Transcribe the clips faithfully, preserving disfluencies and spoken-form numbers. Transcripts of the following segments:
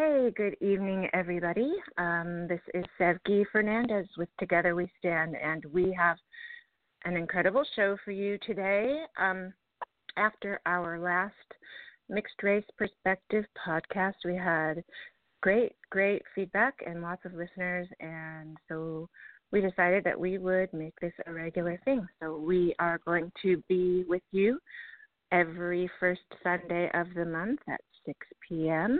Hey, good evening, everybody. Um, this is Sevgi Fernandez with Together We Stand, and we have an incredible show for you today. Um, after our last Mixed Race Perspective podcast, we had great, great feedback and lots of listeners, and so we decided that we would make this a regular thing. So we are going to be with you every first Sunday of the month at six p.m.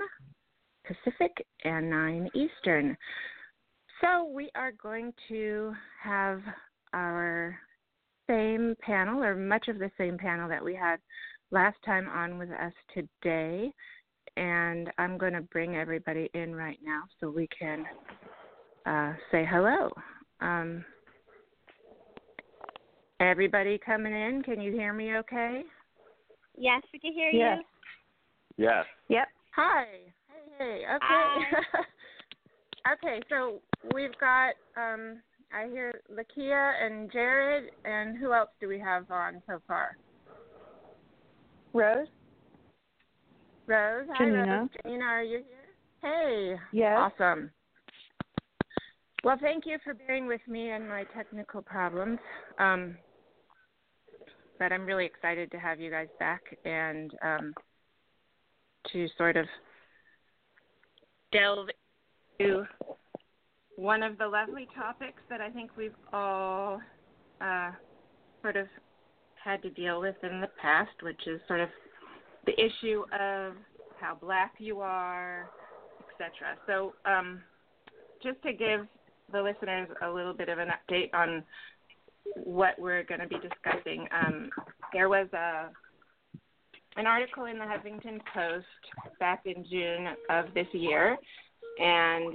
Pacific and nine Eastern. So we are going to have our same panel, or much of the same panel that we had last time on with us today. And I'm going to bring everybody in right now so we can uh, say hello. Um, everybody coming in, can you hear me okay? Yes, we can hear yes. you. Yes. Yep. Hi. Hey, okay. Okay, so we've got, um, I hear Lakia and Jared, and who else do we have on so far? Rose. Rose, hi, Janina. Rose. Janina, are you here? Hey. Yes. Awesome. Well, thank you for bearing with me and my technical problems, um, but I'm really excited to have you guys back and um, to sort of delve into one of the lovely topics that I think we've all uh, sort of had to deal with in the past, which is sort of the issue of how black you are, et cetera. So um, just to give the listeners a little bit of an update on what we're going to be discussing, um, there was a an article in the Huffington Post back in June of this year, and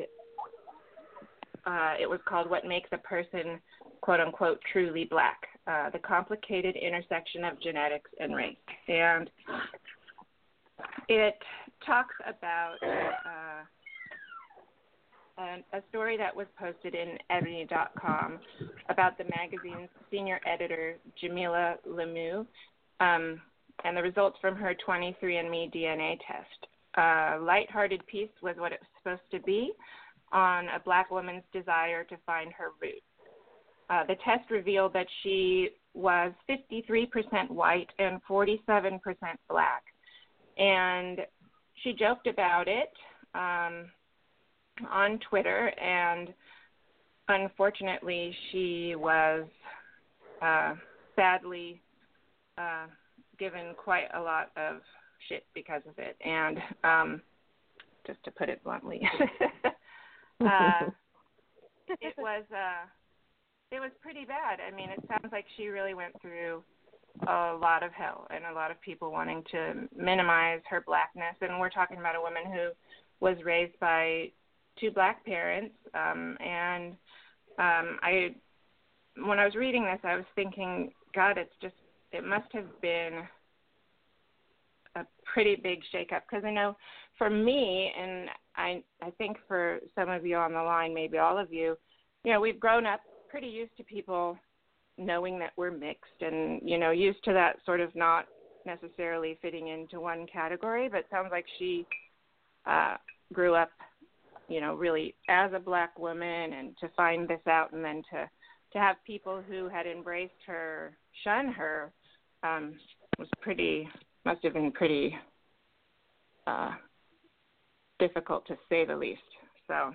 uh, it was called What Makes a Person, quote-unquote, Truly Black, uh, The Complicated Intersection of Genetics and Race. And it talks about uh, an, a story that was posted in Ebony dot com about the magazine's senior editor, Jamila Lemieux, um, and the results from her twenty-three and me D N A test. A lighthearted piece was what it was supposed to be, on a black woman's desire to find her roots. Uh, the test revealed that she was fifty-three percent white and forty-seven percent black. And she joked about it um, on Twitter, and unfortunately she was uh, sadly... Uh, given quite a lot of shit because of it, and um, just to put it bluntly, uh, it was uh, it was pretty bad. I mean, it sounds like she really went through a lot of hell, and a lot of people wanting to minimize her blackness. And we're talking about a woman who was raised by two black parents. Um, and um, I, when I was reading this, I was thinking, God, it's just. It must have been a pretty big shakeup, because I know for me, and I I think for some of you on the line, maybe all of you, you know, we've grown up pretty used to people knowing that we're mixed, and, you know, used to that sort of not necessarily fitting into one category, but it sounds like she uh, grew up, you know, really as a black woman, and to find this out, and then to, to have people who had embraced her shun her um, was pretty, must have been pretty uh, difficult, to say the least. So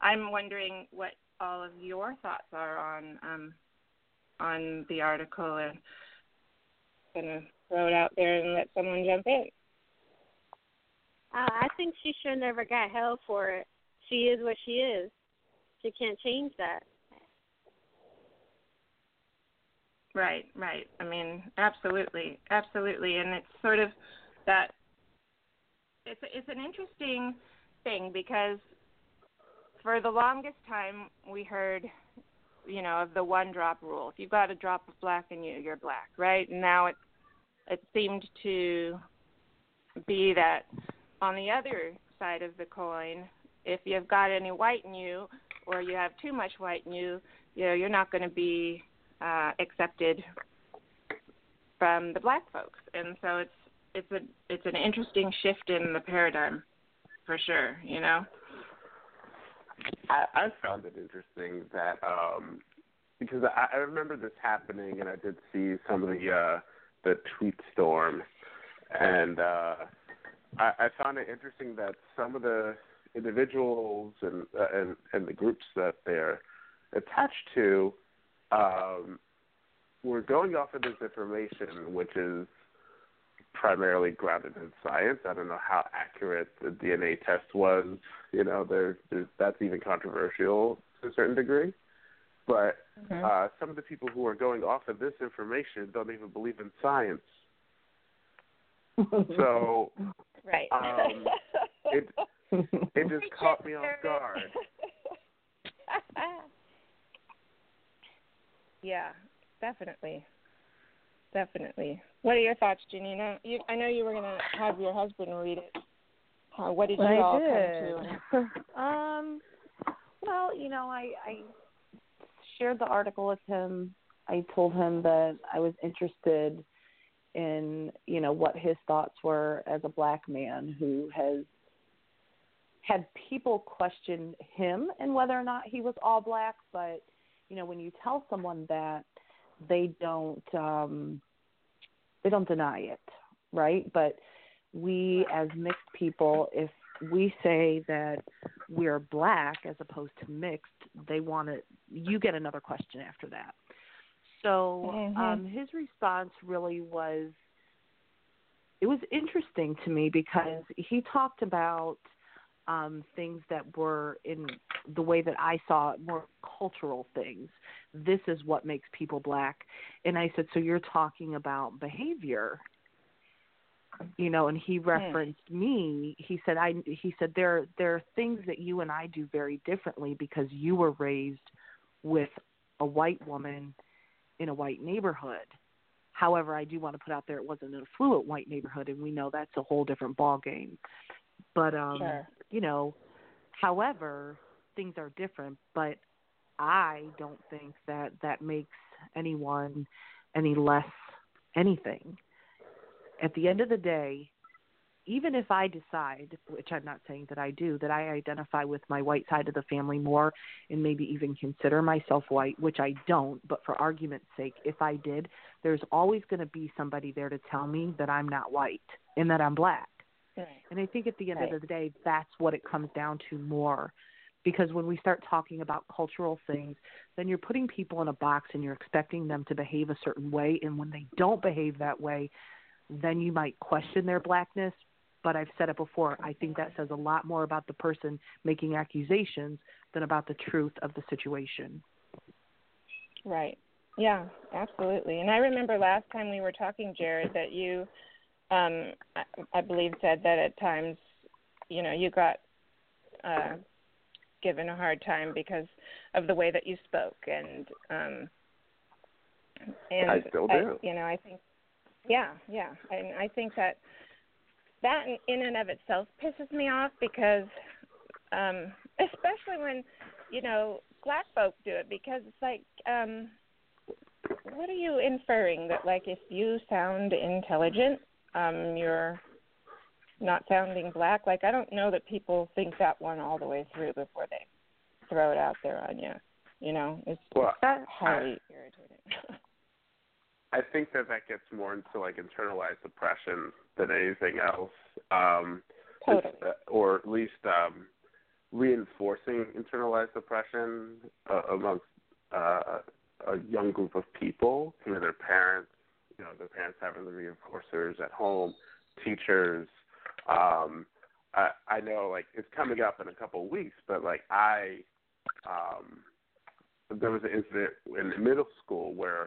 I'm wondering what all of your thoughts are on um, on the article, and I'm going to throw it out there and let someone jump in. Uh, I think she should never got held for it. She is what she is. She can't change that. Right, right. I mean, absolutely, absolutely. And it's sort of that, it's it's an interesting thing, because for the longest time we heard, you know, of the one-drop rule. If you've got a drop of black in you, you're black, right? And now it, it seemed to be that on the other side of the coin, if you've got any white in you, or you have too much white in you, you know, you're not going to be... Uh, accepted from the black folks, and so it's it's a it's an interesting shift in the paradigm. for sure, you know? I, I found it interesting that um, because I, I remember this happening, and I did see some of the uh, the tweet storm, and uh, I, I found it interesting that some of the individuals and uh, and, and the groups that they're attached to um, were going off of this information, which is primarily grounded in science. I don't know how accurate the D N A test was. You know, there's, there's, that's even controversial to a certain degree. But mm-hmm. uh, some of the people who are going off of this information don't even believe in science. So, right. um, it it just caught me off guard. Yeah, definitely. Definitely. What are your thoughts, Janina? You, I know you were going to have your husband read it. Uh, what did you I all did. come to? um, well, you know, I, I shared the article with him. I told him that I was interested in, you know, what his thoughts were as a black man who has had people question him and whether or not he was all black. But, you know, when you tell someone that, they don't um, they don't deny it, right? But we as mixed people, if we say that we're black as opposed to mixed, they want to you get another question after that. So mm-hmm. um, his response really was, it was interesting to me because he talked about Um, things that were, in the way that I saw it, more cultural things. This is what makes people black. And I said, so you're talking about behavior, you know, and he referenced hmm. me. He said, I, he said, there, there are things that you and I do very differently because you were raised with a white woman in a white neighborhood. However, I do want to put out there, it wasn't an affluent white neighborhood, and we know that's a whole different ballgame. But, um, sure. you know, however, things are different, but I don't think that that makes anyone any less anything. At the end of the day, even if I decide, which I'm not saying that I do, that I identify with my white side of the family more and maybe even consider myself white, which I don't, but for argument's sake, if I did, there's always going to be somebody there to tell me that I'm not white and that I'm black. Right. And I think at the end right. of the day, that's what it comes down to more, because when we start talking about cultural things, then you're putting people in a box and you're expecting them to behave a certain way. And when they don't behave that way, then you might question their blackness. But I've said it before, I think that says a lot more about the person making accusations than about the truth of the situation. Right. Yeah, absolutely. And I remember last time we were talking, Jared, that you – Um, I, I believe said that at times, you know, you got uh, given a hard time because of the way that you spoke, and um, and I still do. I, you know, I think, yeah, yeah, and I think that that in and of itself pisses me off because, um, especially when, you know, black folk do it, because it's like. Um, what are you inferring? That, like, if you sound intelligent, Um, you're not sounding black. Like, I don't know that people think that one all the way through before they throw it out there on you. You know, it's well, highly I, irritating. I think that that gets more into, like, internalized oppression than anything else. Um, totally. Uh, or at least um, reinforcing internalized oppression uh, amongst uh, a young group of people through their parents. You know, their parents having the reinforcers at home, teachers. Um, I, I know, like, it's coming up in a couple of weeks, but, like, I um, – there was an incident in middle school where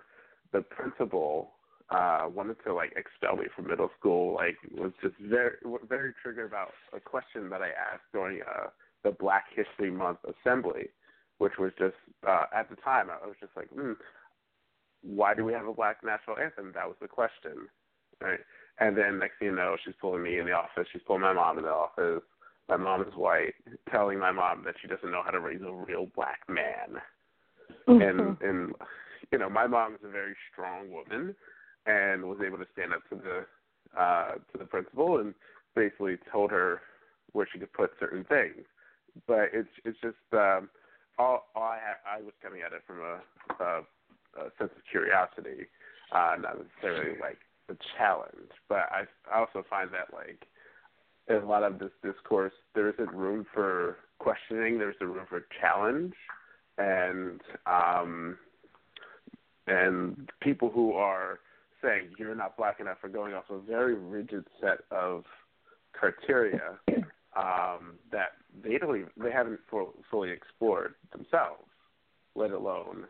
the principal uh, wanted to, like, expel me from middle school, like, was just very, very triggered about a question that I asked during uh, the Black History Month assembly, which was just uh, – at the time, I was just like, hmm. why do we have a black national anthem? That was the question, right? And then next thing you know, she's pulling me in the office. She's pulling my mom in the office. My mom is white, telling my mom that she doesn't know how to raise a real black man. Mm-hmm. And, and you know, my mom is a very strong woman and was able to stand up to the uh, to the principal and basically told her where she could put certain things. But it's it's just um, all, all I, ha- I was coming at it from a, a, a sense of curiosity, uh, not necessarily like a challenge. But I, I also find that like in a lot of this discourse, there isn't room for questioning. There's a room for challenge, and um, and people who are saying you're not black enough are going off a very rigid set of criteria um, that they don't even, they haven't fully explored themselves, let alone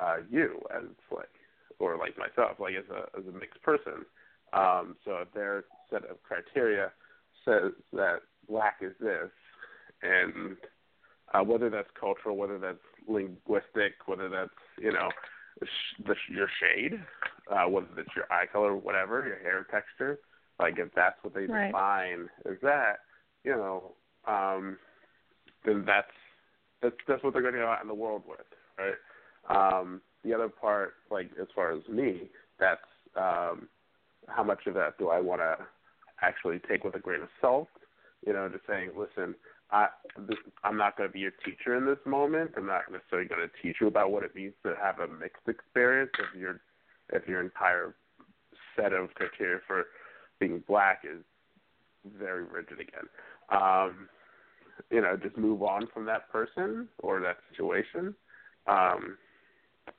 uh, you as like or like myself, like as a as a mixed person. Um, so if their set of criteria says that black is this, and uh, whether that's cultural, whether that's linguistic, whether that's, you know, sh- the, your shade, uh, whether it's your eye color, whatever, your hair texture, like if that's what they right. define as that, you know, um, then that's, that's that's what they're going to go out in the world with, right? Um, the other part, like as far as me, that's um, how much of that do I want to actually take with a grain of salt, you know, just saying, listen, I, this, I'm not going to be your teacher in this moment. I'm not necessarily going to teach you about what it means to have a mixed experience if your if your entire set of criteria for being black is very rigid again. Um, you know, just move on from that person or that situation, um,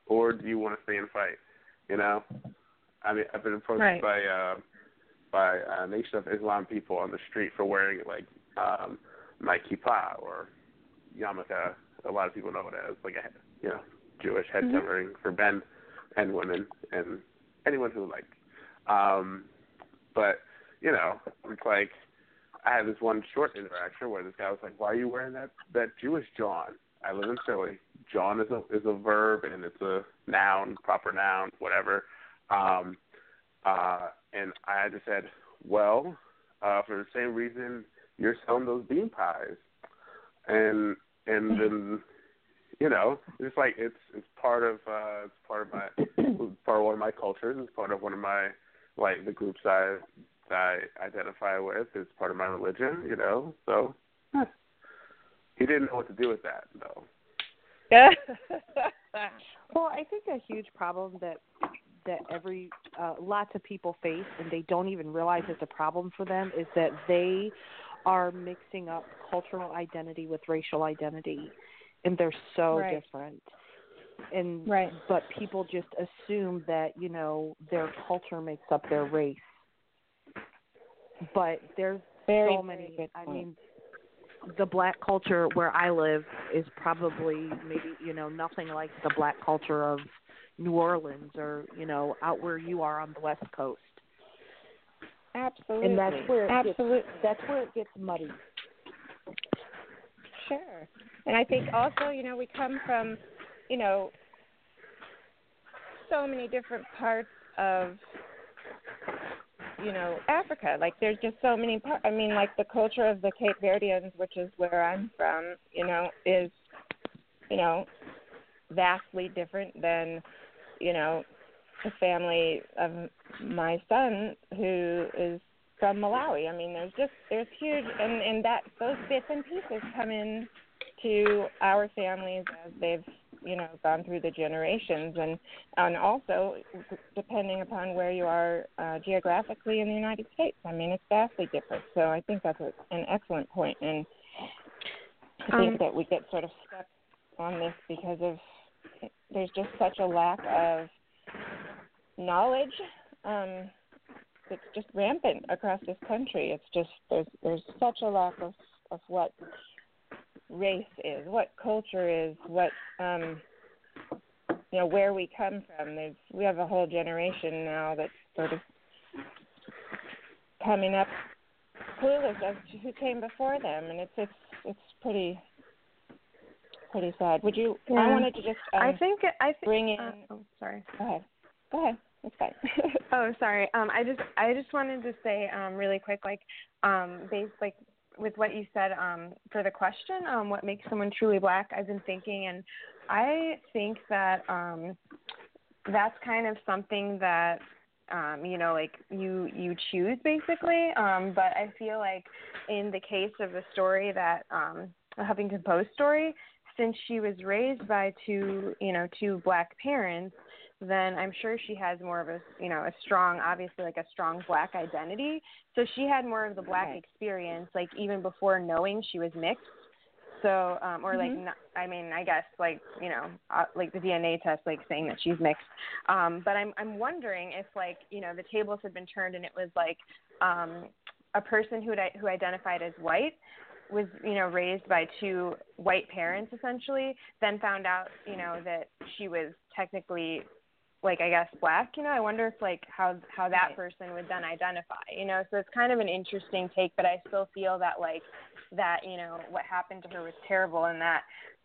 or do you want to stay and fight? You know, I mean, I've been approached right. by uh, by a Nation of Islam people on the street for wearing like. Um, my kippah or yarmulke, a lot of people know what it is, like a, you know, Jewish head mm-hmm. covering for men and women and anyone who like. Um, but, you know, it's like I had this one short interaction where this guy was like, why are you wearing that, that Jewish john? I live in Philly. John is a, is a verb and it's a noun, proper noun, whatever. Um, uh, and I just said, well, uh, for the same reason you're selling those bean pies, and and then, you know, it's like it's it's part of uh, it's part of my it's part of one of my cultures. It's part of one of my like the groups I I identify with. It's part of my religion, you know. So huh. He didn't know what to do with that, though. Yeah. Well, I think a huge problem that that every uh, lots of people face, and they don't even realize it's a problem for them, is that they are mixing up cultural identity with racial identity, and they're so right. different. And right. but people just assume that, you know, their culture makes up their race. But there's very, so many. I mean, the black culture where I live is probably maybe, you know, nothing like the black culture of New Orleans or, you know, out where you are on the West Coast. Absolutely. And that's where it Absolutely. Gets, that's where it gets muddy. Sure. And I think also, you know, we come from, you know, so many different parts of, you know, Africa. Like, there's just so many parts. I mean, like, the culture of the Cape Verdeans, which is where I'm from, you know, is, you know, vastly different than, you know, the family of my son who is from Malawi. I mean, there's just, there's huge, and, and that, those bits and pieces come in to our families as they've, you know, gone through the generations. And, and also, depending upon where you are uh, geographically in the United States, I mean, it's vastly different. So I think that's a, an excellent point. And I think um, that we get sort of stuck on this because of, there's just such a lack of knowledge um, it's just rampant across this country. It's just there's there's such a lack of, of what race is, what culture is, what um, you know, where we come from. There's we have a whole generation now that's sort of coming up clueless as to who came before them, and it's it's it's pretty pretty sad. Would you? Yeah. I wanted to just um, I think I think bring in. Uh, oh, sorry. Go ahead. Go ahead. It's fine. Oh, sorry. Um, I just, I just wanted to say, um, really quick, like, um, based like with what you said, um, for the question, um, what makes someone truly black? I've been thinking, and I think that, um, that's kind of something that um, you know, like you, you choose basically. Um, but I feel like in the case of the story that um, the Huffington Post story, since she was raised by two, you know, two black parents, then I'm sure she has more of a, you know, a strong, obviously like a strong black identity. So she had more of the black right. experience, like even before knowing she was mixed. So, um, or mm-hmm. like, not, I mean, I guess like, you know, uh, like the D N A test, like saying that she's mixed. Um, but I'm, I'm wondering if like, you know, the tables had been turned and it was like um, a person who who identified as white was, you know, raised by two white parents essentially, then found out, you know, that she was technically like, I guess, black, you know, I wonder if like how, how that person would then identify, you know, so it's kind of an interesting take, but I still feel that like that, you know, what happened to her was terrible and that,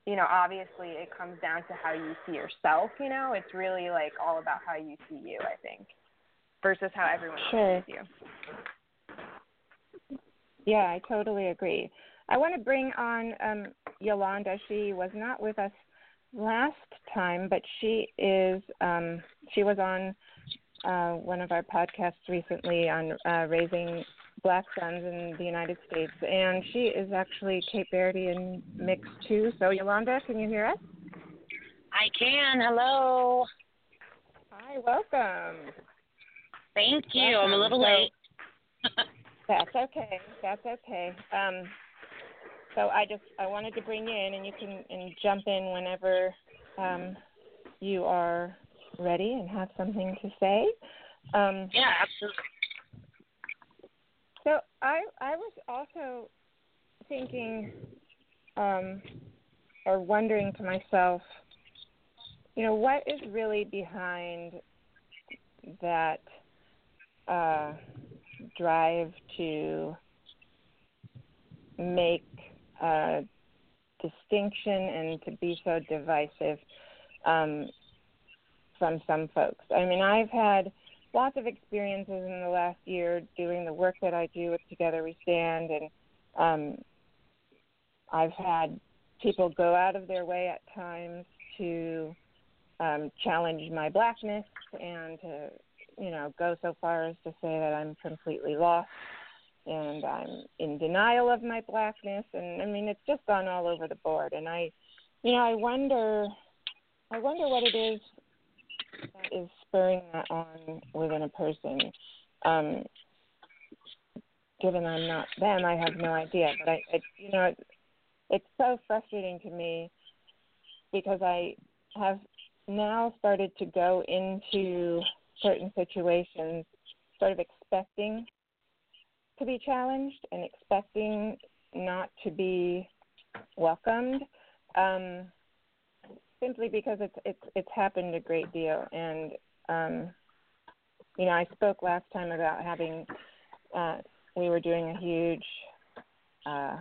you know, obviously it comes down to how you see yourself, you know, it's really like all about how you see you, I think, versus how everyone sure. else sees you. Yeah, I totally agree. I want to bring on um, Yolanda. She was not with us last time, but she is um, she was on uh, one of our podcasts recently on uh, raising black sons in the United States, and she is actually Cape Verdean mixed too. So Yolanda, can you hear us? I can. Hello. Hi, welcome. Thank you. Welcome. I'm a little late. That's okay. That's okay. Um, So I just, I wanted to bring you in, and you can and jump in whenever um, you are ready and have something to say. Um, yeah, absolutely. So I I was also thinking um, or wondering to myself, you know, what is really behind that uh, drive to make Uh, distinction and to be so divisive um, from some folks. I mean, I've had lots of experiences in the last year doing the work that I do with Together We Stand, and um, I've had people go out of their way at times to um, challenge my blackness and to, you know, go so far as to say that I'm completely lost and I'm in denial of my blackness, and I mean, it's just gone all over the board. And I, you know, I wonder, I wonder what it is that is spurring that on within a person. Um, given I'm not them, I have no idea. But I, I you know, it, it's so frustrating to me because I have now started to go into certain situations sort of expecting to be challenged and expecting not to be welcomed, um, simply because it's it's it's happened a great deal. And um, you know, I spoke last time about having uh, we were doing a huge uh,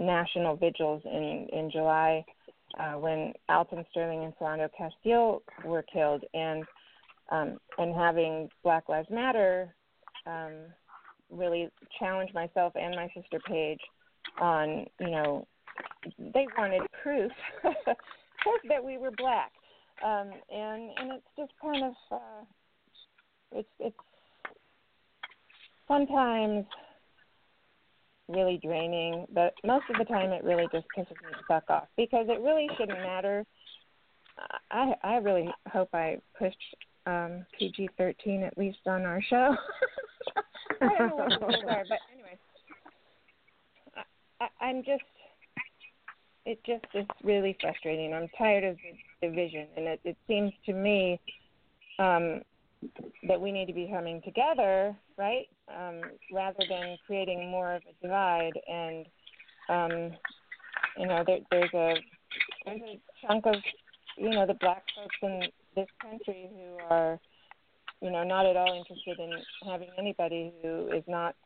national vigils in in July uh, when Alton Sterling and Philando Castile were killed, and um, and having Black Lives Matter. Um, really challenge myself and my sister Paige on, you know, they wanted proof, proof that we were black. Um, and, and it's just kind of, uh, it's, it's sometimes really draining, but most of the time it really just pisses me the fuck off because it really shouldn't matter. I, I really hope I pushed um, P G thirteen at least on our show. I don't know what the rules are, but anyway, I, I, I'm just, it just is really frustrating. I'm tired of the division, and it, it seems to me um, that we need to be coming together, right, um, rather than creating more of a divide. And, um, you know, there, there's, a, there's a chunk of, you know, the black folks in this country who are, you know, not at all interested in having anybody who is not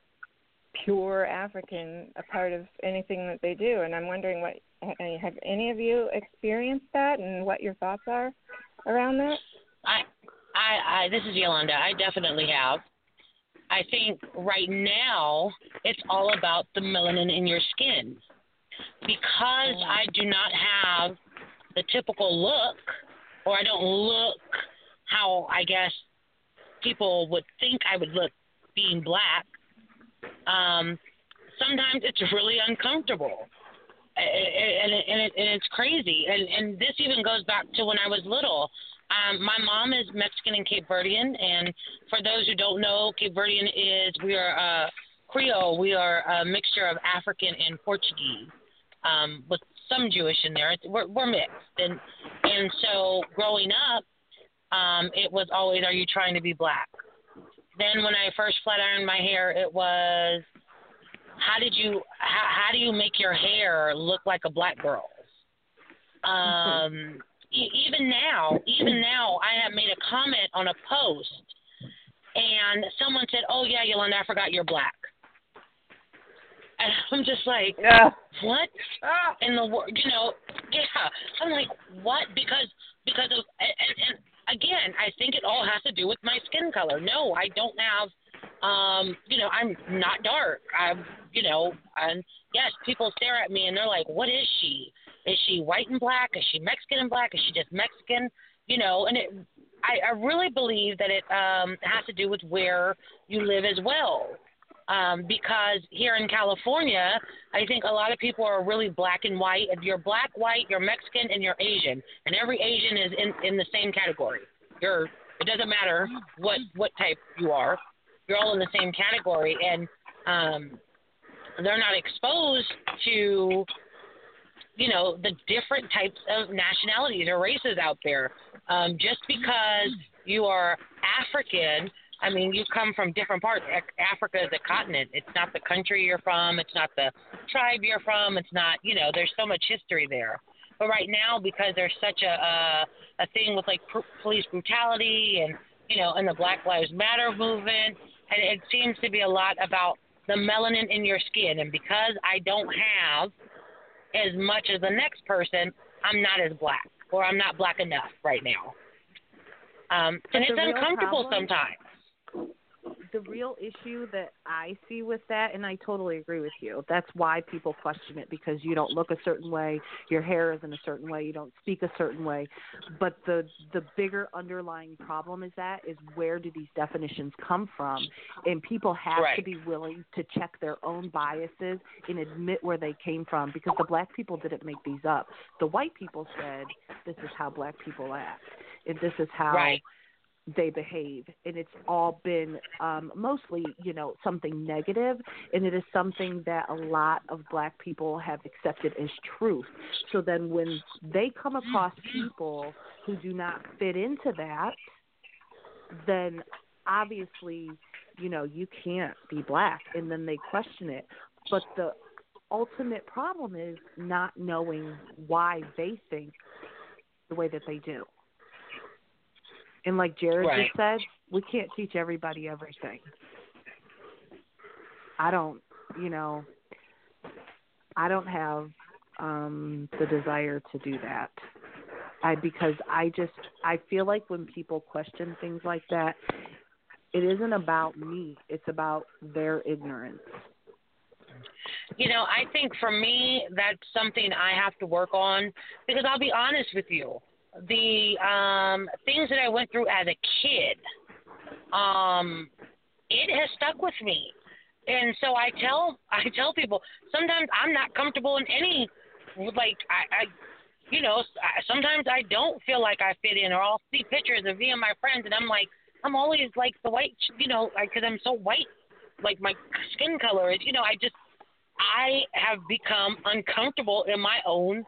pure African a part of anything that they do. And I'm wondering what, have any of you experienced that and what your thoughts are around that? I, I, I this is Yolanda. I definitely have. I think right now it's all about the melanin in your skin. Because oh. I do not have the typical look, or I don't look how, I guess, people would think I would look being black, um, sometimes it's really uncomfortable. And, it, and, it, and it's crazy. And, and this even goes back to when I was little. Um, my mom is Mexican and Cape Verdean. And for those who don't know, Cape Verdean is, we are uh, Creole. We are a mixture of African and Portuguese um, with some Jewish in there. It's, we're, we're mixed. And, and so growing up, um, it was always, are you trying to be black? Then when I first flat ironed my hair, it was, How did you how, how do you make your hair look like a black girl's? Um, e- even now, even now, I have made a comment on a post, and someone said, "Oh yeah, Yolanda, I forgot you're black." And I'm just like, yeah. "What in the world?" You know, yeah. I'm like, "What?" Because because of and, and again, I think it all has to do with my skin color. No, I don't have. Um, you know, I'm not dark. I'm, you know, and yes, people stare at me and they're like, what is she? Is she white and black? Is she Mexican and black? Is she just Mexican? You know, and it, I, I really believe that it um, has to do with where you live as well. Um, because here in California, I think a lot of people are really black and white. If you're black, white, you're Mexican, and you're Asian. And every Asian is in, in the same category. You're, it doesn't matter what, what type you are. You're all in the same category, and um, they're not exposed to, you know, the different types of nationalities or races out there. Um, just because you are African, I mean, you come from different parts. Africa is a continent. It's not the country you're from. It's not the tribe you're from. It's not, you know, there's so much history there. But right now, because there's such a, a, a thing with, like, pr- police brutality and, you know, and the Black Lives Matter movement, and it seems to be a lot about the melanin in your skin. And because I don't have as much as the next person, I'm not as black, or I'm not black enough right now. Um, and it's uncomfortable sometimes. The real issue that I see with that, and I totally agree with you, that's why people question it, because you don't look a certain way, your hair isn't a certain way, you don't speak a certain way. But the the bigger underlying problem is that is where do these definitions come from? And people have right. to be willing to check their own biases and admit where they came from, because the black people didn't make these up. The white people said, this is how black people act, and this is how... Right. they behave, and it's all been um, mostly, you know, something negative, and it is something that a lot of black people have accepted as truth. So then when they come across people who do not fit into that, then obviously, you know, you can't be black, and then they question it. But the ultimate problem is not knowing why they think the way that they do. And like Jared right. just said, we can't teach everybody everything. I don't, you know, I don't have um, the desire to do that. I because I just, I feel like when people question things like that, it isn't about me. It's about their ignorance. You know, I think for me, that's something I have to work on, because I'll be honest with you. The um, things that I went through as a kid, um, it has stuck with me. And so I tell I tell people, sometimes I'm not comfortable in any, like, I, I you know, I, sometimes I don't feel like I fit in, or I'll see pictures of me and my friends, and I'm like, I'm always like the white, you know, because I'm so white, like my skin color is, you know, I just, I have become uncomfortable in my own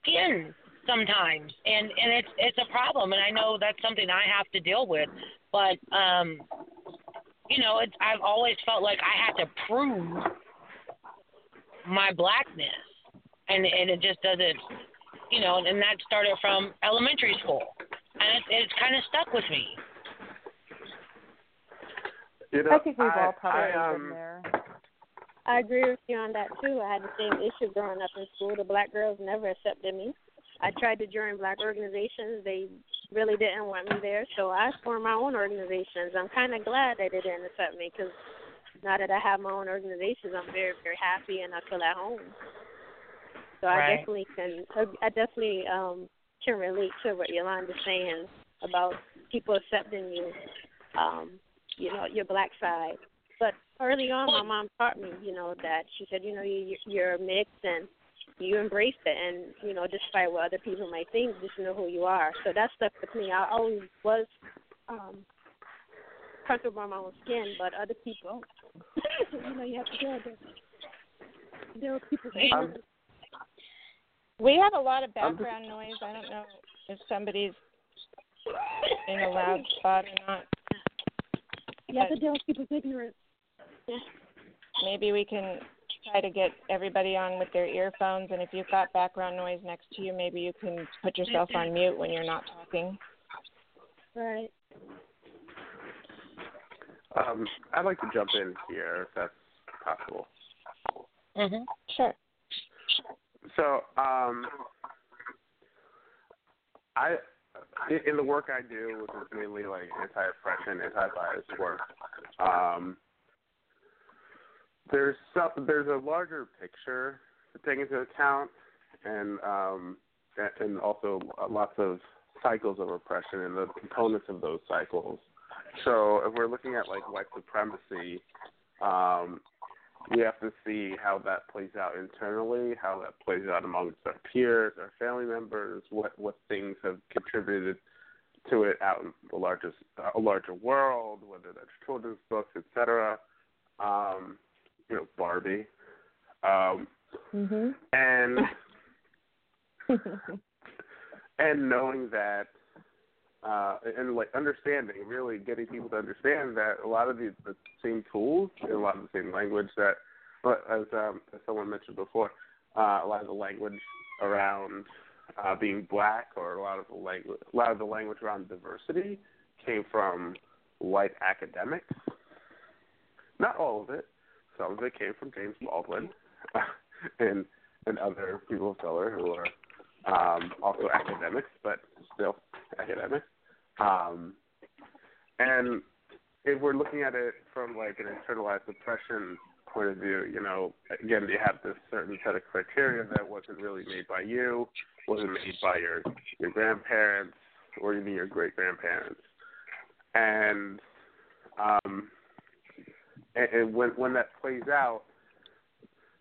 skin sometimes, and, and it's it's a problem, and I know that's something I have to deal with, but, um, you know, it's, I've always felt like I had to prove my blackness, and, and it just doesn't, you know, and that started from elementary school, and it, it's kind of stuck with me. You know, I think we've I, all probably I, um, been there. I agree with you on that, too. I had the same issue growing up in school. The black girls never accepted me. I tried to join black organizations. They really didn't want me there, so I formed my own organizations. I'm kind of glad that they didn't accept me, because now that I have my own organizations, I'm very, very happy, and I feel at home. So right. I definitely can I definitely um, can relate to what Yolanda's saying about people accepting you. um, you know, your black side. But early on, my mom taught me, you know, that she said, you know, you, you're mixed and you embrace it. And, you know, despite what other people might think, just know who you are. So that stuck with me. I always was um, comfortable on my own skin, but other people, you know, you have to go there. There were people um, we have a lot of background um, noise. I don't know if somebody's in a loud spot or not. You have to deal with people's ignorance. Yeah. Maybe we can try to get everybody on with their earphones, and if you've got background noise next to you, maybe you can put yourself on mute when you're not talking. Right. Um, I'd like to jump in here, if that's possible. Mm-hmm. Sure. So, um, I... in the work I do, which is mainly like anti-oppression, anti-bias work, um, there's some, there's a larger picture to take into account, and um, and also lots of cycles of oppression and the components of those cycles. So if we're looking at like white supremacy, um, we have to see how that plays out internally, how that plays out amongst our peers, our family members, what, what things have contributed to it out in the larger, a larger world, whether that's children's books, et cetera, um, you know, Barbie. Um, mm-hmm. And and knowing that, Uh, and like understanding, really getting people to understand that a lot of the, the same tools and a lot of the same language that, as, um, as someone mentioned before, uh, a lot of the language around uh, being black, or a lot of the language, a lot of the language around diversity came from white academics. Not all of it. Some of it came from James Baldwin and and other people of color who are um, also academics, but still academics. Um, and if we're looking at it from like an internalized oppression point of view, you know, again, you have this certain set of criteria that wasn't really made by you, wasn't made by your, your grandparents or even your great-grandparents. And um, and, and when, when that plays out,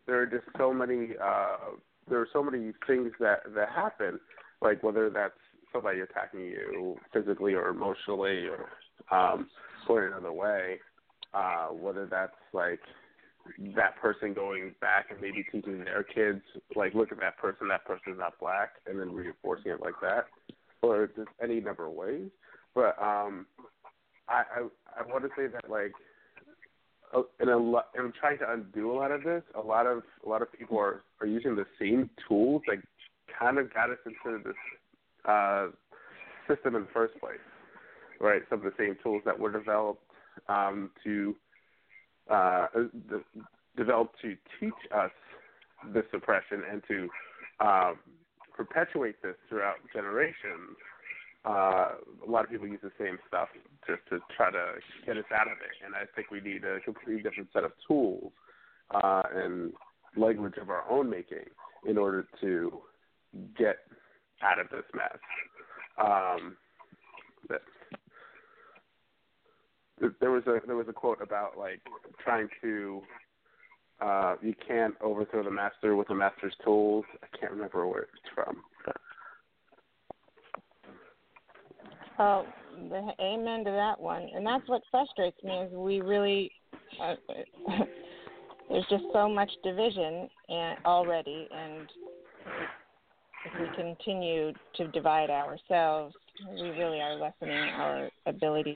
there are just so many, uh, there are so many things that, that happen, like whether that's somebody attacking you physically or emotionally or um, put another way, uh, whether that's like that person going back and maybe teaching their kids, like, look at that person, that person's not black, and then reinforcing it like that, or just any number of ways. But um, I, I I want to say that, like, in a lot, I'm trying to undo a lot of this. A lot of a lot of people are, are using the same tools that kind of got us into this Uh, system in the first place, right? Some of the same tools that were developed um, to uh, de- developed to teach us this oppression and to um, perpetuate this throughout generations. Uh, a lot of people use the same stuff just to try to get us out of it, and I think we need a completely different set of tools uh, and language of our own making in order to get out of this mess. Um, there was a there was a quote about like trying to uh, you can't overthrow the master with the master's tools. I can't remember where it's from. Oh, the, amen to that one. And that's what frustrates me is we really uh, there's just so much division and already and. If we continue to divide ourselves, we really are lessening our ability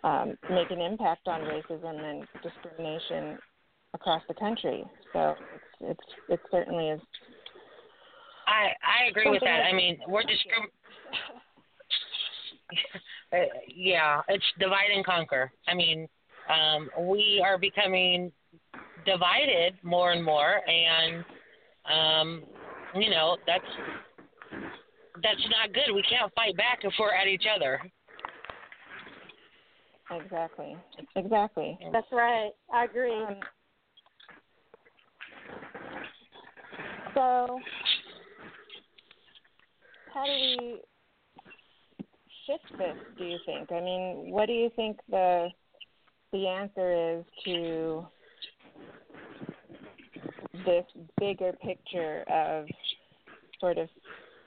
to um, make an impact on racism and discrimination across the country. So it's it's it certainly is. I I agree with that. I mean, we're discriminating. Yeah, it's divide and conquer. I mean, um, we are becoming divided more and more, and. Um, You know, that's that's not good. We can't fight back if we're at each other. Exactly. Exactly. That's right. I agree. Um, so, how do we shift this, do you think? I mean, what do you think the the answer is to this bigger picture of sort of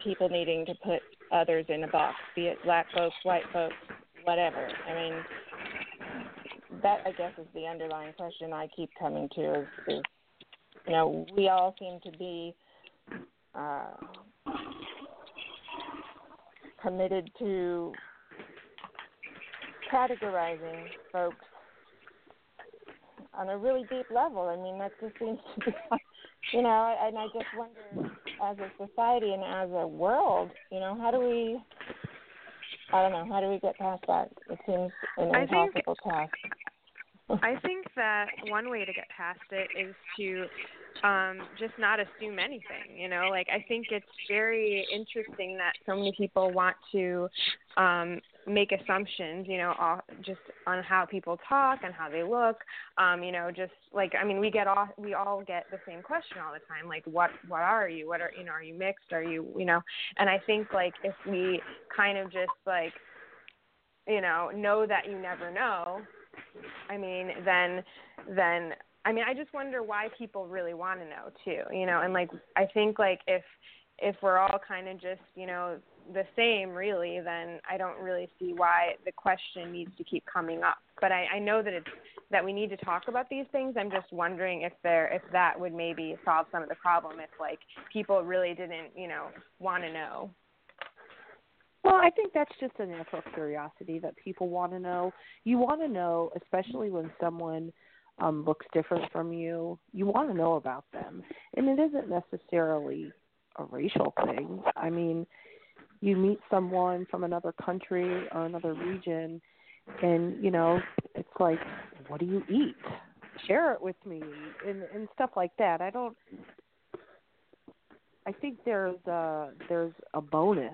people needing to put others in a box, be it black folks, white folks, whatever? I mean, that, I guess, is the underlying question I keep coming to is, is you know, we all seem to be uh, committed to categorizing folks on a really deep level. I mean, that just seems to be, you know, and I just wonder, as a society and as a world, you know, how do we, I don't know, how do we get past that? It seems an impossible task. I think that one way to get past it is to um, just not assume anything, you know. Like, I think it's very interesting that so many people want to um, make assumptions, you know, all, just on how people talk and how they look, um, you know, just like, I mean, we get all, we all get the same question all the time, like, what, what are you? What are, you know, are you mixed? Are you, you know, and I think, like, if we kind of just, like, you know, know that you never know, I mean, then, then, I mean, I just wonder why people really want to know too, you know, and like, I think like if, if we're all kind of just, you know, the same really, then I don't really see why the question needs to keep coming up. But I, I know that it's, that we need to talk about these things. I'm just wondering if there, if that would maybe solve some of the problem if like people really didn't, you know, want to know. Well, I think that's just a natural curiosity that people want to know. You want to know, especially when someone um, looks different from you, you want to know about them. And it isn't necessarily a racial thing. I mean, you meet someone from another country or another region, and, you know, it's like, what do you eat? Share it with me, and, and stuff like that. I don't – I think there's a, there's a bonus,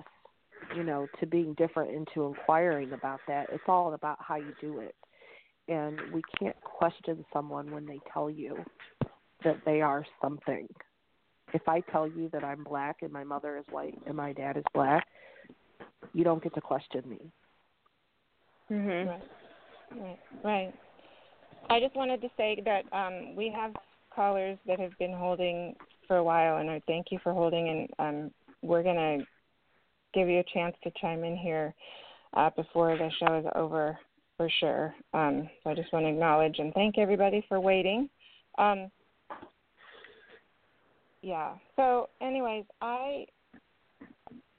you know, to being different and to inquiring about that. It's all about how you do it. And we can't question someone when they tell you that they are something. If I tell you that I'm black and my mother is white and my dad is black, you don't get to question me. Mm-hmm. Right. Right. Right. I just wanted to say that um, we have callers that have been holding for a while, and I thank you for holding, and um, we're going to give you a chance to chime in here uh, before the show is over for sure. Um, so I just want to acknowledge and thank everybody for waiting. Um, yeah. So anyways, I,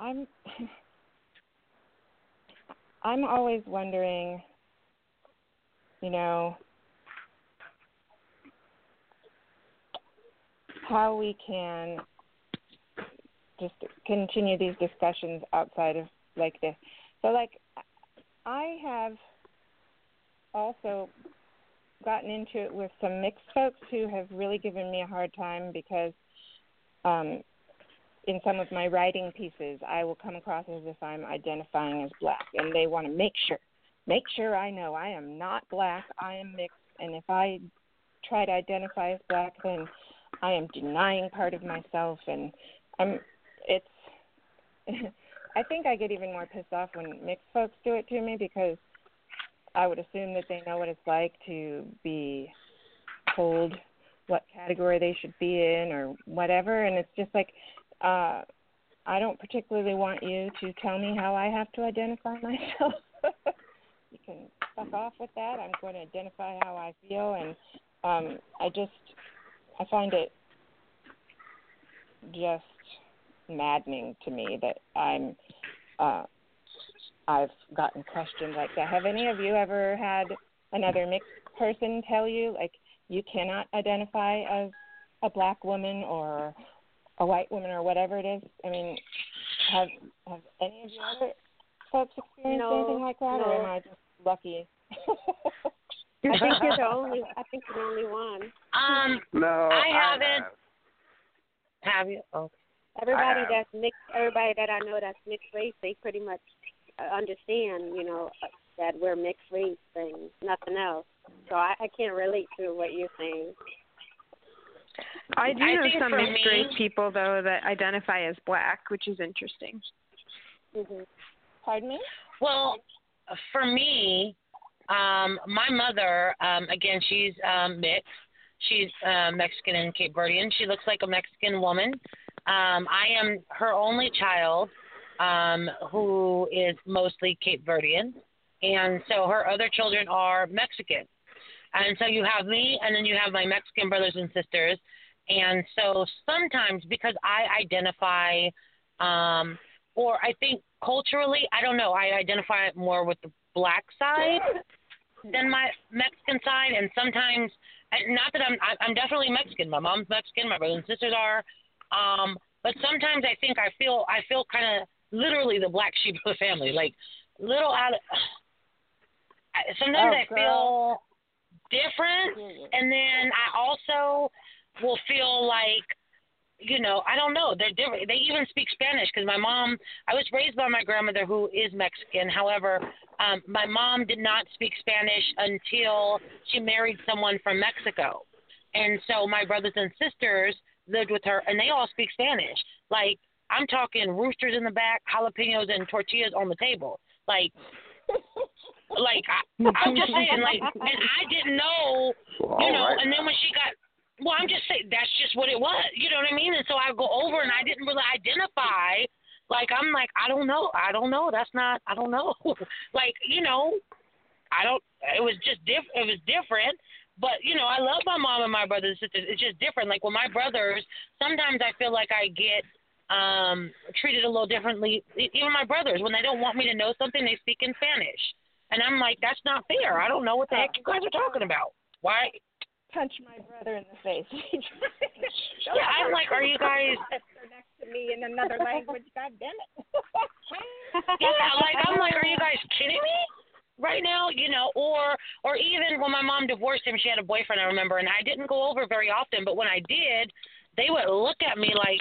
I'm, I'm always wondering, you know, how we can just continue these discussions outside of like this. So like I have also gotten into it with some mixed folks who have really given me a hard time because um, in some of my writing pieces, I will come across as if I'm identifying as black, and they want to make sure, make sure I know I am not black. I am mixed. And if I try to identify as black, then I am denying part of myself. And I'm, It's. I think I get even more pissed off when mixed folks do it to me because I would assume that they know what it's like to be told what category they should be in or whatever, and it's just like uh, I don't particularly want you to tell me how I have to identify myself. You can fuck off with that. I'm going to identify how I feel, and um, I just I find it just maddening to me that I'm, uh, I've gotten questions like that. Have any of you ever had another mixed person tell you, like, you cannot identify as a black woman or a white woman or whatever it is? I mean, have have any of you other folks experienced no, anything like that, no. Or am I just lucky? I think you're the only. I think you're the only one. Um, no, I haven't. Have you? Okay. Everybody that's mixed, everybody that I know that's mixed race, they pretty much understand, you know, that we're mixed race and nothing else. So I, I can't relate to what you're saying. I do know some mixed race people, though, that identify as black, which is interesting. Mm-hmm. Pardon me? Well, for me, um, my mother, um, again, she's um, mixed. She's uh, Mexican and Cape Verdean. She looks like a Mexican woman. Um, I am her only child, um, who is mostly Cape Verdean. And so her other children are Mexican. And so you have me, and then you have my Mexican brothers and sisters. And so sometimes, because I identify, um, or I think culturally, I don't know, I identify more with the black side than my Mexican side. And sometimes, not that I'm, I'm definitely Mexican. My mom's Mexican. My brothers and sisters are. Um, but sometimes I think I feel, I feel kind of literally the black sheep of the family, like little out of, sometimes oh, I girl. feel different. And then I also will feel like, you know, I don't know. They're different. They even speak Spanish because my mom, I was raised by my grandmother who is Mexican. However, um, my mom did not speak Spanish until she married someone from Mexico. And so my brothers and sisters lived with her, and they all speak Spanish. Like, I'm talking roosters in the back, jalapenos and tortillas on the table. Like, like I, I'm just saying, like, and I didn't know, you know, and then when she got, well, I'm just saying, that's just what it was. You know what I mean? And so I go over, and I didn't really identify. Like, I'm like, I don't know. I don't know. That's not, I don't know. Like, you know, I don't, it was just diff- it was different. But, you know, I love my mom and my brothers and sisters. It's just different. Like, with my brothers, sometimes I feel like I get um, treated a little differently. Even my brothers, when they don't want me to know something, they speak in Spanish. And I'm like, that's not fair. I don't know what the heck you guys are talking about. Why? Punch my brother in the face. Yeah, I'm like, are you guys they're next to me in another language? God damn it. Yeah, like, I'm like, are you guys kidding me right now? You know, or or even when my mom divorced him, she had a boyfriend, I remember, and I didn't go over very often, but when I did, they would look at me like,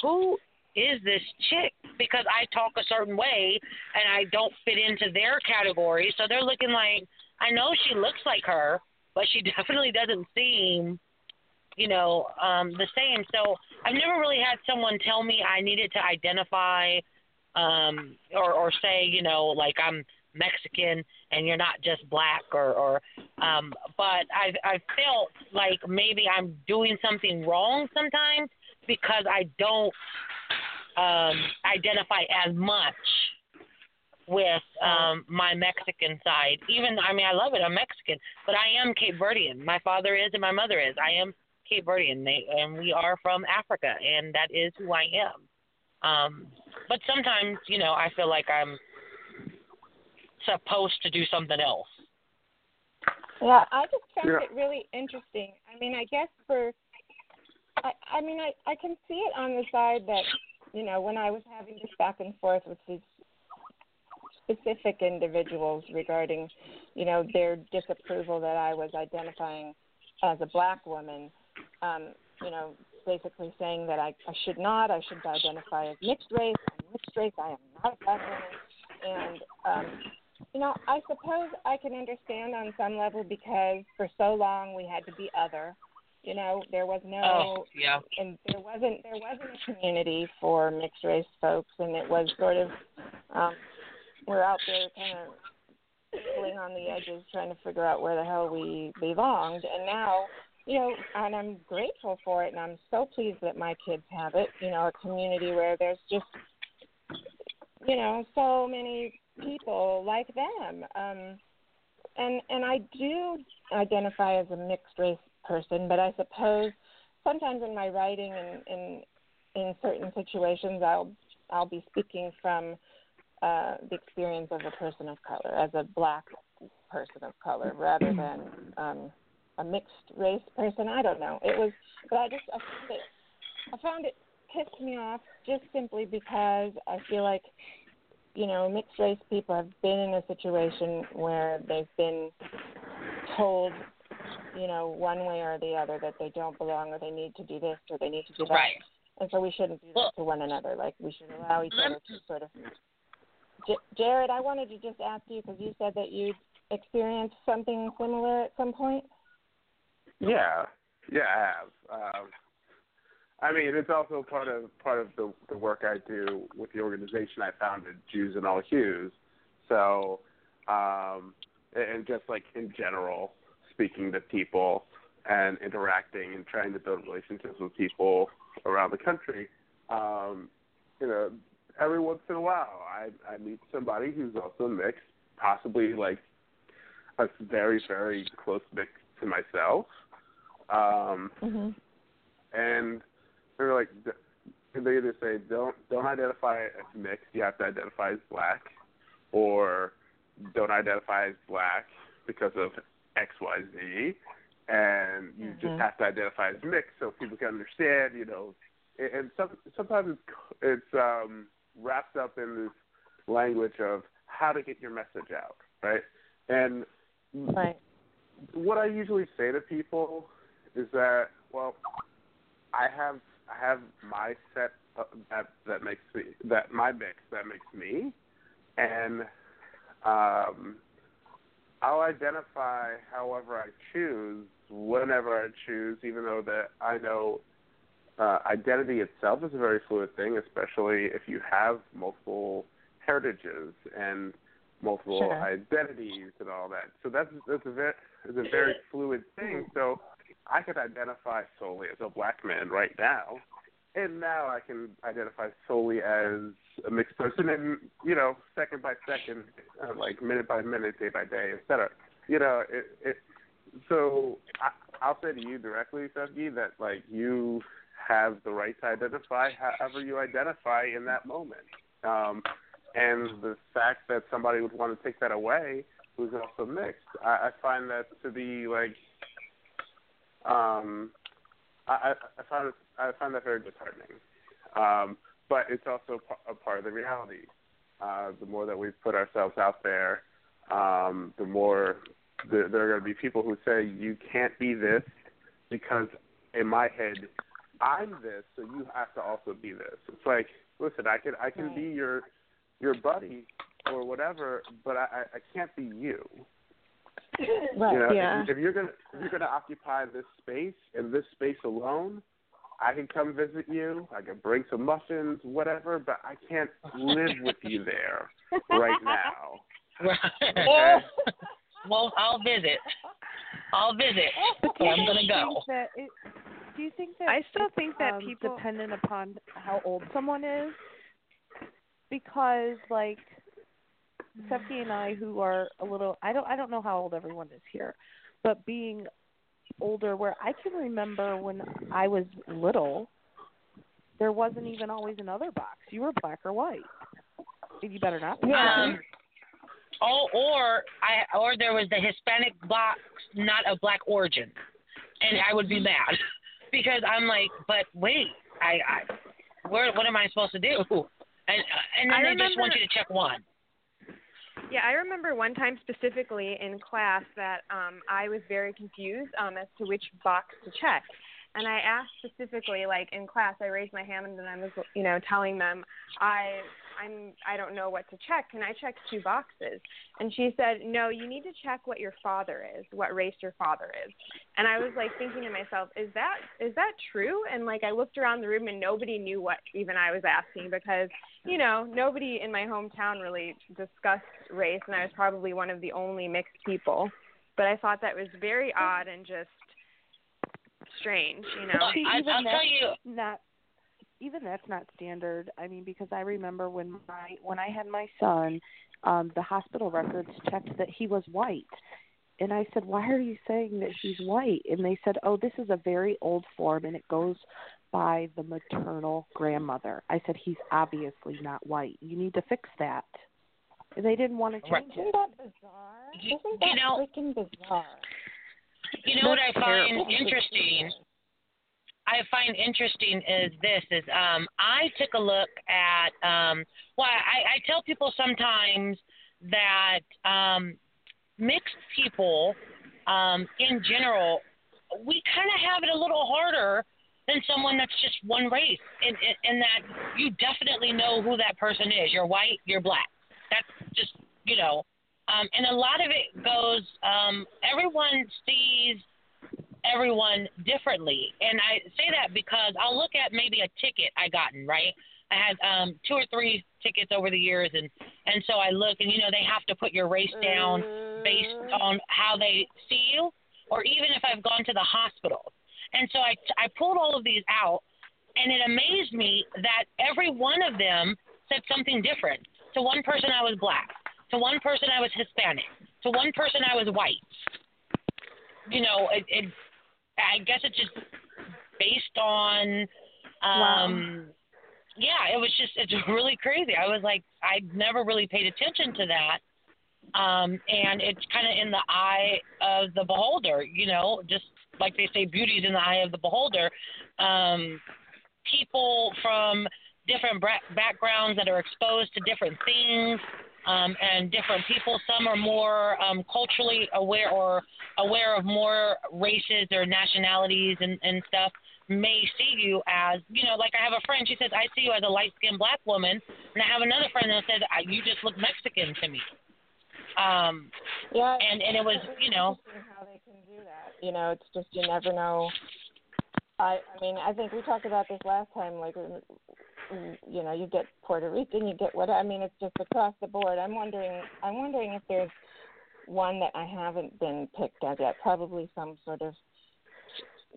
who is this chick? Because I talk a certain way, and I don't fit into their category, so they're looking like, I know she looks like her, but she definitely doesn't seem, you know, um, the same. So I've never really had someone tell me I needed to identify um, or, or say, you know, like, I'm Mexican and you're not just black, or, or um, but I've, I've felt like maybe I'm doing something wrong sometimes because I don't um, identify as much with um, my Mexican side. Even, I mean, I love it. I'm Mexican, but I am Cape Verdean. My father is and my mother is. I am Cape Verdean, they, and we are from Africa, and that is who I am. Um, but sometimes, you know, I feel like I'm supposed to do something else. Yeah, I just found yeah. it really interesting. I mean, I guess for, I, I mean, I, I can see it on the side that, you know, when I was having this back and forth with these specific individuals regarding, you know, their disapproval that I was identifying as a black woman, um, you know, basically saying that I, I should not, I should identify as mixed race, I'm mixed race, I am not a black woman. And, um, you know, I suppose I can understand on some level because for so long we had to be other. You know, there was no, oh, yeah. and there wasn't, there wasn't a community for mixed race folks, and it was sort of, um, we're out there kind of pulling on the edges trying to figure out where the hell we belonged. And now, you know, and I'm grateful for it, and I'm so pleased that my kids have it, you know, a community where there's just, you know, so many people like them. Um, and and I do identify as a mixed-race person, but I suppose sometimes in my writing and in, in certain situations I'll, I'll be speaking from Uh, the experience of a person of color, as a black person of color, rather than um, a mixed race person. I don't know. It was, but I just, I found it, I found it pissed me off just simply because I feel like, you know, mixed race people have been in a situation where they've been told, you know, one way or the other that they don't belong, or they need to do this, or they need to do that. Right. And so we shouldn't do that to one another. Like, we should allow each other to sort of... Jared, I wanted to just ask you because you said that you'd experienced something similar at some point. Yeah, yeah, I have. Um, I mean, it's also part of part of the, the work I do with the organization I founded, Jews in All Hues. So, um, and just like in general, speaking to people and interacting and trying to build relationships with people around the country, um, you know, every once in a while I, I meet somebody who's also mixed, possibly like a very, very close mix to myself. Um, mm-hmm. And they're like, they either say, don't, don't identify as mixed, you have to identify as black, or don't identify as black because of X, Y, Z, and you mm-hmm. just have to identify as mixed so people can understand, you know. And some, sometimes it's, it's um, wrapped up in this language of how to get your message out, right? And right. what I usually say to people is that, well, I have I have my set that that makes me that my mix that makes me, and um, I'll identify however I choose, whenever I choose, even though that I know uh, identity itself is a very fluid thing, especially if you have multiple heritages and multiple sure. identities and all that. So that's that's a very it's a very fluid thing. So I could identify solely as a black man right now, and now I can identify solely as a mixed person, and, you know, second by second, uh, like minute by minute, day by day, et cetera. You know, it, it, so I, I'll say to you directly, Sevgi, that, like, you have the right to identify however you identify in that moment. Um, and the fact that somebody would want to take that away who's also mixed, I, I find that to be, like, Um, I, I found I found that very disheartening, um, but it's also a part of the reality. Uh, the more that we put ourselves out there, um, the more the, there are going to be people who say you can't be this because in my head I'm this, so you have to also be this. It's like, listen, I can I can be your your buddy or whatever, but I, I can't be you. But, you know, yeah. if, if you're gonna if you're gonna occupy this space and this space alone, I can come visit you. I can bring some muffins, whatever. But I can't live with you there right now. Okay? Well, I'll visit. I'll visit. Yeah, I'm gonna go. It, do you think that I still think that um, people dependent upon how old someone is, because like. Sevgi and I, who are a little, I don't, I don't know how old everyone is here, but being older, where I can remember when I was little, there wasn't even always another box. You were black or white. You better not. Be yeah. Oh, or I, or there was the Hispanic box, not a black origin, and I would be mad because I'm like, but wait, I, I where, what am I supposed to do? And and then I they remember- just want you to check one. Yeah, I remember one time specifically in class that um, I was very confused um, as to which box to check. And I asked specifically, like in class, I raised my hand and I was, you know, telling them, I I'm, I don't know what to check. Can I check two boxes? And she said, no, you need to check what your father is, what race your father is. And I was like thinking to myself, is that is that true? And like I looked around the room and nobody knew what even I was asking because, you know, nobody in my hometown really discussed race. And I was probably one of the only mixed people. But I thought that was very odd and just strange, you know. Well, I, even I'll tell you, not even that's not standard. I mean, because I remember when my when I had my son, um, the hospital records checked that he was white, and I said, "Why are you saying that he's white?" And they said, "Oh, this is a very old form, and it goes by the maternal grandmother." I said, "He's obviously not white. You need to fix that." And they didn't want to change it. Isn't that bizarre? Isn't that you know, freaking bizarre? You know what I find interesting? I find interesting is this, is um, I took a look at, um, well, I, I tell people sometimes that um, mixed people um, in general, we kind of have it a little harder than someone that's just one race in, in, in that you definitely know who that person is. You're white, you're black. That's just, you know. Um, and a lot of it goes, um, everyone sees everyone differently. And I say that because I'll look at maybe a ticket I gotten, right? I had um, two or three tickets over the years, and, and so I look, and, you know, they have to put your race down based on how they see you, or even if I've gone to the hospital. And so I, I pulled all of these out, and it amazed me that every one of them said something different. To one person, I was black. To one person, I was Hispanic. To one person, I was white. You know, it, it, I guess it's just based on um, – wow. Yeah, it was just, it's really crazy. I was like, I never really paid attention to that. Um, and it's kind of in the eye of the beholder, you know, just like they say, beauty's in the eye of the beholder. Um, people from different bra- backgrounds that are exposed to different things um, and different people. Some are more um, culturally aware or aware of more races or nationalities and, and stuff. May see you as, you know, like I have a friend, she says, I see you as a light-skinned black woman, and I have another friend that says, you just look Mexican to me. Um, yeah, and, and it was, you know. How they can do that. You know, it's just, you never know. I, I mean, I think we talked about this last time, like, you know, you get Puerto Rican, you get what, I mean, it's just across the board. I'm wondering, I'm wondering if there's one that I haven't been picked at yet, probably some sort of,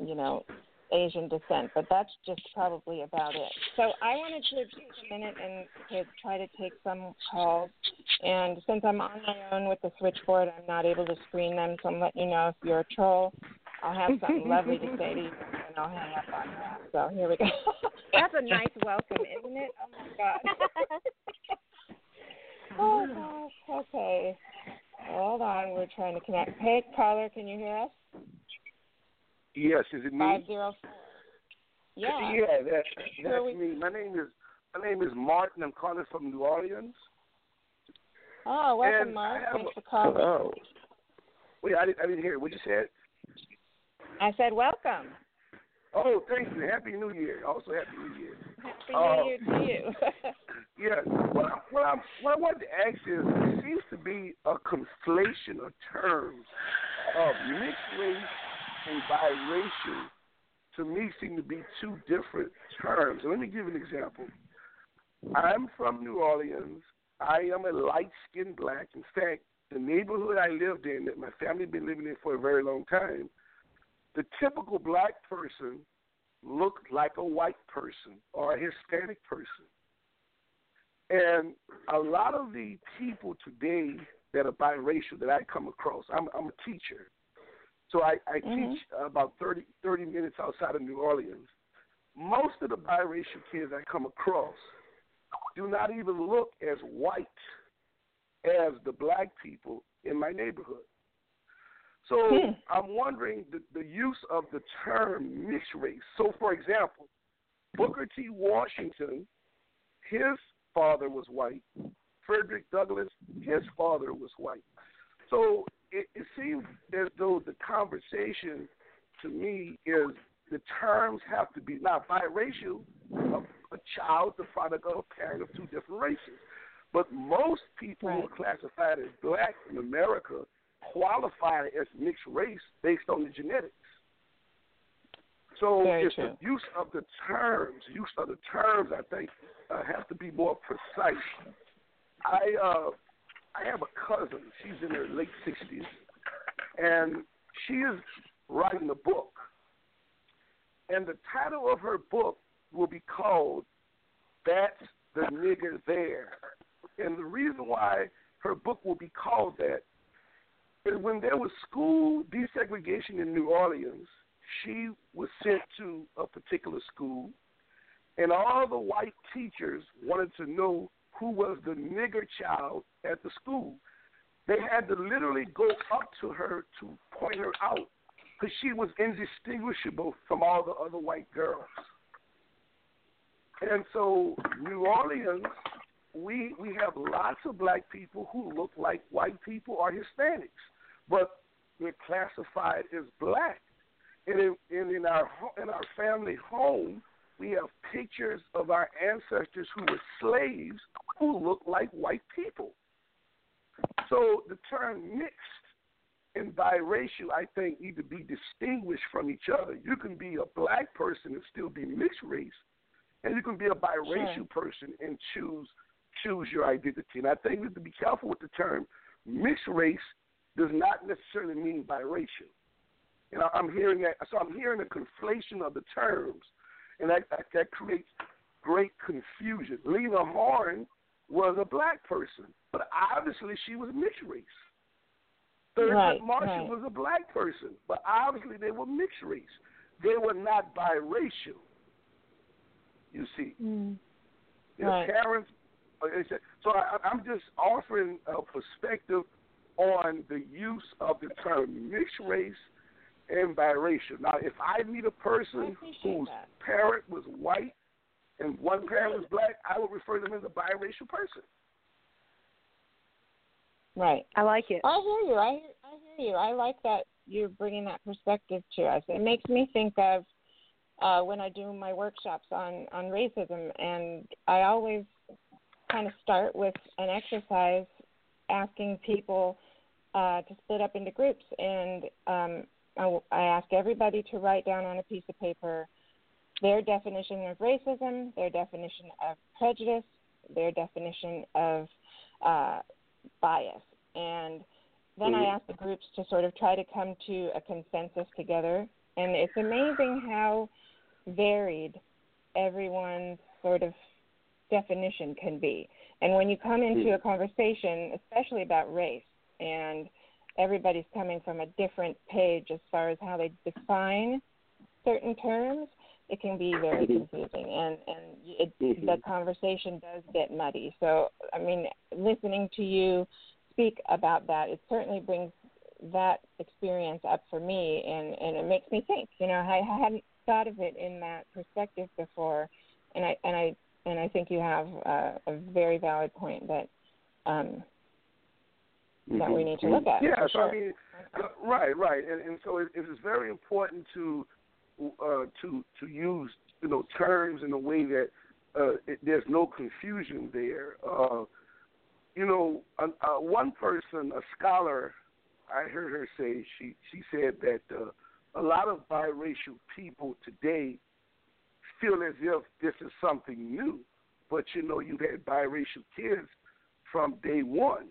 you know, Asian descent, but that's just probably about it. So I wanted to take a minute and to try to take some calls. And since I'm on my own with the switchboard, I'm not able to screen them, so I'm letting you know if you're a troll, I'll have something lovely to say to you, and I'll hang up on that. So here we go. That's a nice welcome, isn't it? Oh, my God. Oh, gosh. Okay. Hold on. We're trying to connect. Hey, caller, can you hear us? Yes, is it me? Five zero four. Yeah. Yeah, that, that's me. My name is my name is Martin. I'm calling from New Orleans. Oh, welcome, and Martin. Thanks for calling. Hello. Wait, I didn't, I didn't hear what you said. I said welcome. Oh, thank you. Happy New Year. Also, happy New Year. Happy uh, New Year to you. Yeah. What I, what, I, what I wanted to ask is, there seems to be a conflation of terms of mixed race and biracial, to me, seem to be two different terms. So let me give an example. I'm from New Orleans. I am a light-skinned black. In fact, the neighborhood I lived in, that my family had been living in for a very long time, the typical black person looked like a white person or a Hispanic person. And a lot of the people today that are biracial that I come across, I'm, I'm a teacher. So I, I mm-hmm. teach about thirty, thirty minutes outside of New Orleans. Most of the biracial kids I come across do not even look as white as the black people in my neighborhood. So hmm. I'm wondering the, the use of the term mixed race. So, for example, Booker T. Washington, his father was white. Frederick Douglass, his father was white. So it, it seems as though the conversation to me is the terms have to be not biracial, a, a child, the product of a parent of two different races. But most people who are classified as black in America qualify as mixed race based on the genetics. So Very it's true. the use of the terms, use of the terms, I think, uh, have to be more precise. I, uh, I have a cousin. She's in her late sixties, and she is writing a book. And the title of her book will be called That's the Nigger There. And the reason why her book will be called that is when there was school desegregation in New Orleans, she was sent to a particular school, and all the white teachers wanted to know who was the nigger child at the school. They had to literally go up to her to point her out because she was indistinguishable from all the other white girls. And so New Orleans, we we have lots of black people who look like white people or Hispanics, but they're classified as black. And in, and in our in our family home, we have pictures of our ancestors who were slaves who look like white people. So the term mixed and biracial, I think, need to be distinguished from each other. You can be a black person and still be mixed race, and you can be a biracial sure. person and choose choose your identity. And I think we have to be careful with the term. Mixed race does not necessarily mean biracial. And I, I'm hearing that, so I'm hearing a conflation of the terms, and that, that, that creates great confusion. Lena Horne was a black person, but obviously she was mixed race. Thurgood right, Marshall right. was a black person, but obviously they were mixed race. They were not biracial. You see, mm. their right. parents. So I, I'm just offering a perspective on the use of the term mixed race and biracial. Now, if I meet a person whose that. parent was white and one parent was black, I would refer to them as a biracial person. Right. I like it. I hear you. I hear, I hear you. I like that you're bringing that perspective to us. It makes me think of uh, when I do my workshops on, on racism, and I always kind of start with an exercise asking people uh, to split up into groups. And um, I, I ask everybody to write down on a piece of paper their definition of racism, their definition of prejudice, their definition of uh, bias. And then I ask the groups to sort of try to come to a consensus together. And it's amazing how varied everyone's sort of definition can be. And when you come into a conversation, especially about race, and everybody's coming from a different page as far as how they define certain terms, it can be very confusing, and, and it, mm-hmm. the conversation does get muddy. So, I mean, listening to you speak about that, it certainly brings that experience up for me, and, and it makes me think, you know, I, I hadn't thought of it in that perspective before, and I and I, and I think you have uh, a very valid point that um, mm-hmm. that we need to look at. Yeah, so sure. I mean, uh, right, right. And, and so it, it is very important to Uh, to to use you know terms in a way that uh, it, there's no confusion there. Uh, you know, uh, uh, one person, a scholar, I heard her say she she said that uh, a lot of biracial people today feel as if this is something new, but you know you've had biracial kids from day one,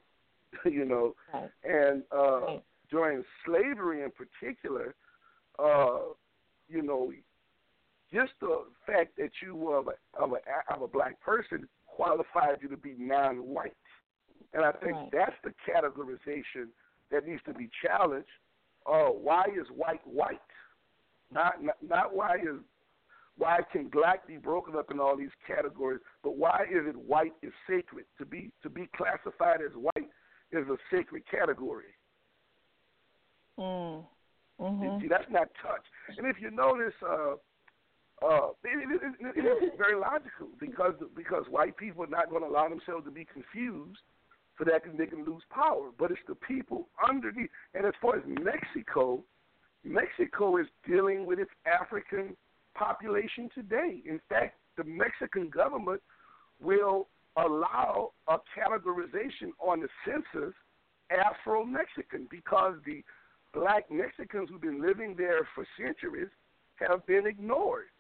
you know, and uh, during slavery in particular. Uh, You know, just the fact that you were of a, of a, of a black person qualified you to be non-white. And I think right. that's the categorization that needs to be challenged. Uh, why is white white? Not, not not why is why can black be broken up in all these categories, but why is it white is sacred? To be to be classified as white is a sacred category. Mm. Mm-hmm. See, that's not touch. And if you notice, uh, uh, it, it, it, it's very logical because because white people are not going to allow themselves to be confused, so that they can lose power. But it's the people underneath. And as far as Mexico, Mexico is dealing with its African population today. In fact, the Mexican government will allow a categorization on the census Afro-Mexican because the Black Mexicans who've been living there for centuries have been ignored,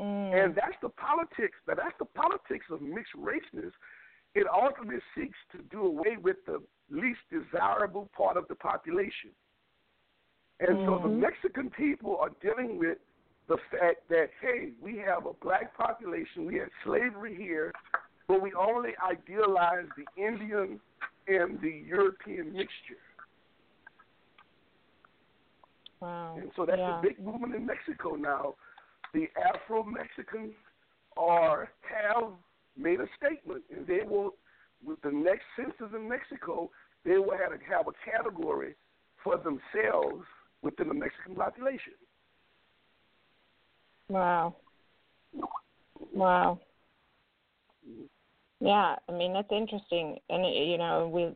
mm. and that's the politics. Now that's the politics of mixed raceness. It ultimately seeks to do away with the least desirable part of the population, and mm. so the Mexican people are dealing with the fact that hey, we have a black population. We had slavery here, but we only idealize the Indian and the European mixture. Wow. And so that's yeah. a big movement in Mexico now. The Afro-Mexicans are have made a statement, and they will, with the next census in Mexico, they will have, have a category for themselves within the Mexican population. Wow. Wow. Yeah, I mean, that's interesting. And, you know, we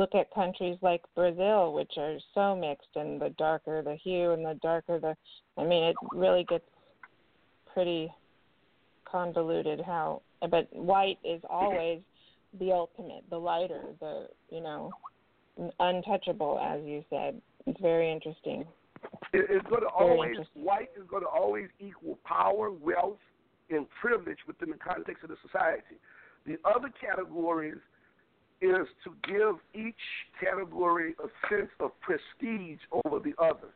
look at countries like Brazil, which are so mixed, and the darker the hue and the darker the, I mean, it really gets pretty convoluted how, but white is always the ultimate, the lighter, the, you know, untouchable, as you said. It's very interesting. It, it's going to always, white is going to always equal power, wealth, and privilege within the context of the society. The other categories is to give each category a sense of prestige over the other,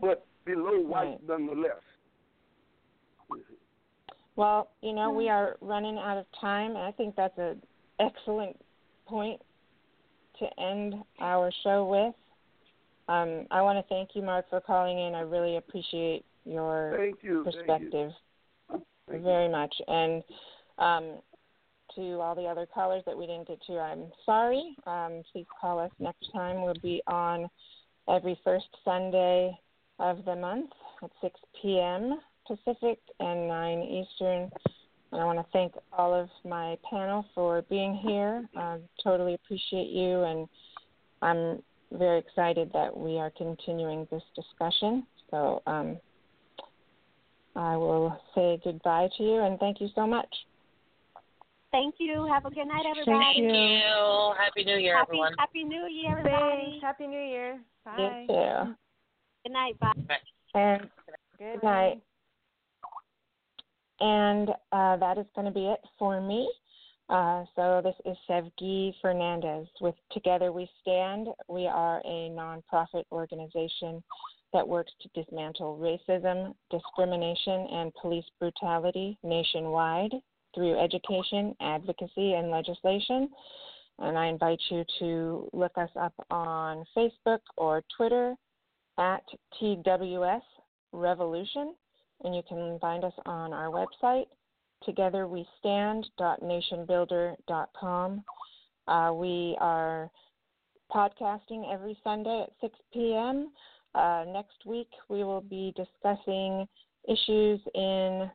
but below white right. nonetheless. Well, you know, we are running out of time, and I think that's an excellent point to end our show with. Um, I want to thank you, Mark, for calling in. I really appreciate your thank you, perspective thank you. Thank very you. much. And um, to all the other callers that we didn't get to, I'm sorry. Um, please call us next time. We'll be on every first Sunday of the month at six p.m. Pacific and nine Eastern. And I want to thank all of my panel for being here. I totally appreciate you, and I'm very excited that we are continuing this discussion. So um, I will say goodbye to you, and thank you so much. Thank you. Have a good night, everybody. Thank you. Happy New Year, happy, everyone. Happy New Year, everybody. Thanks. Happy New Year. Bye. You too. Good night. Bye. And Good night. And uh, that is going to be it for me. Uh, so this is Sevgi Fernandez with Together We Stand. We are a nonprofit organization that works to dismantle racism, discrimination, and police brutality nationwide through education, advocacy, and legislation. And I invite you to look us up on Facebook or Twitter at T W S Revolution, and you can find us on our website, together we stand dot nation builder dot com. Uh, we are podcasting every Sunday at six p.m. Uh, next week, we will be discussing issues in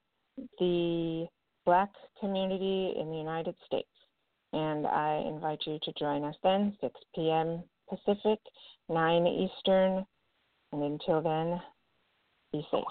the Black community in the United States, and I invite you to join us then, six p.m. Pacific, nine Eastern, and until then, be safe.